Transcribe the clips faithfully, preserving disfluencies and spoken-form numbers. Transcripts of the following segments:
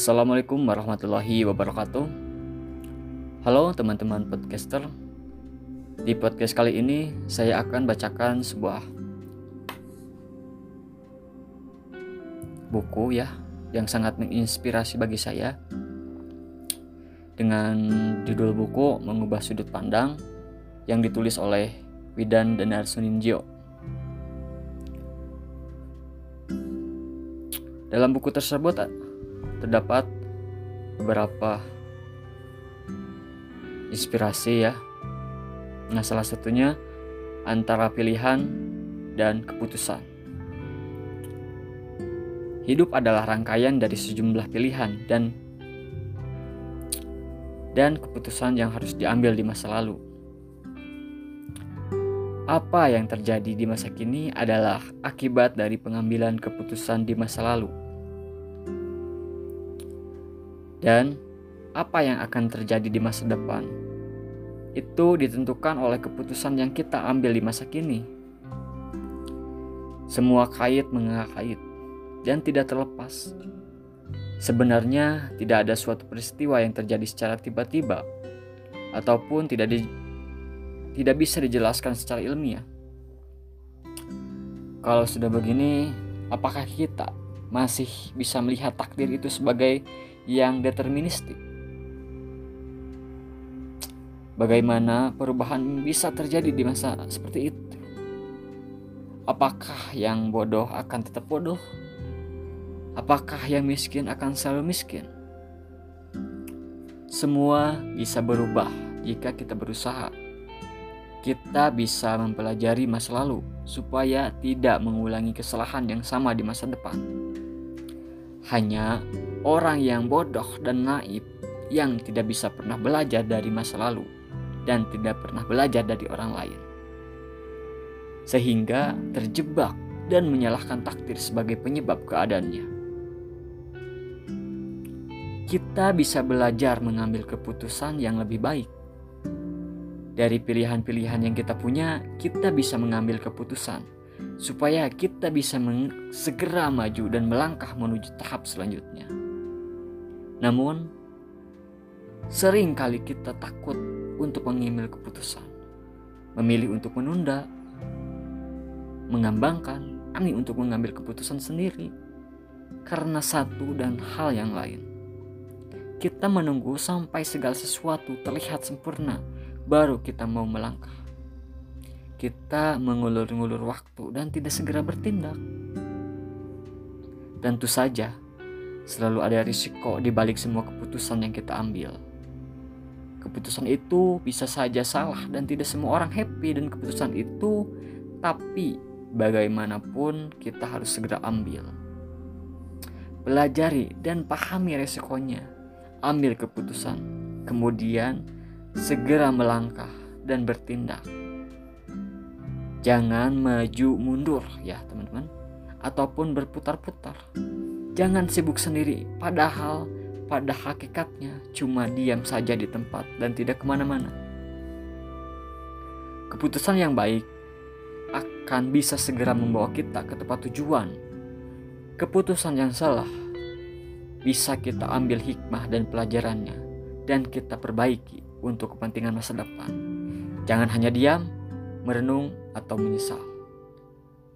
Assalamualaikum warahmatullahi wabarakatuh. Halo teman-teman podcaster. Di podcast kali ini saya akan bacakan sebuah buku ya, yang sangat menginspirasi bagi saya, dengan judul buku Mengubah Sudut Pandang yang ditulis oleh Widan dan Arsuninjo. Dalam buku tersebut terdapat beberapa inspirasi ya. Nah, salah satunya antara pilihan dan keputusan. Hidup adalah rangkaian dari sejumlah pilihan dan dan keputusan yang harus diambil di masa lalu. Apa yang terjadi di masa kini adalah akibat dari pengambilan keputusan di masa lalu. Dan apa yang akan terjadi di masa depan itu ditentukan oleh keputusan yang kita ambil di masa kini. Semua kait mengkait dan tidak terlepas. Sebenarnya tidak ada suatu peristiwa yang terjadi secara tiba-tiba ataupun tidak di tidak bisa dijelaskan secara ilmiah. Kalau sudah begini, apakah kita masih bisa melihat takdir itu sebagai yang deterministik? Bagaimana perubahan bisa terjadi di masa seperti itu? Apakah yang bodoh akan tetap bodoh? Apakah yang miskin akan selalu miskin? Semua bisa berubah jika kita berusaha. Kita bisa mempelajari masa lalu supaya tidak mengulangi kesalahan yang sama di masa depan. Hanya orang yang bodoh dan naif yang tidak bisa pernah belajar dari masa lalu dan tidak pernah belajar dari orang lain, sehingga terjebak dan menyalahkan takdir sebagai penyebab keadaannya. Kita bisa belajar mengambil keputusan yang lebih baik. Dari pilihan-pilihan yang kita punya, kita bisa mengambil keputusan supaya kita bisa meng- segera maju dan melangkah menuju tahap selanjutnya. Namun, seringkali kita takut untuk mengambil keputusan, memilih untuk menunda, mengambangkan, kami untuk mengambil keputusan sendiri karena satu dan hal yang lain. Kita menunggu sampai segala sesuatu terlihat sempurna, baru kita mau melangkah. Kita mengulur-ngulur waktu dan tidak segera bertindak. Tentu saja, selalu ada risiko di balik semua keputusan yang kita ambil. Keputusan itu bisa saja salah dan tidak semua orang happy dengan keputusan itu, tapi bagaimanapun kita harus segera ambil. Pelajari dan pahami risikonya. Ambil keputusan, kemudian segera melangkah dan bertindak. Jangan maju mundur ya teman-teman, ataupun berputar-putar. Jangan sibuk sendiri, padahal pada hakikatnya cuma diam saja di tempat dan tidak kemana-mana. Keputusan yang baik akan bisa segera membawa kita ke tempat tujuan. Keputusan yang salah bisa kita ambil hikmah dan pelajarannya, dan kita perbaiki untuk kepentingan masa depan. Jangan hanya diam, merenung, atau menyesal.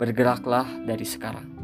Bergeraklah dari sekarang.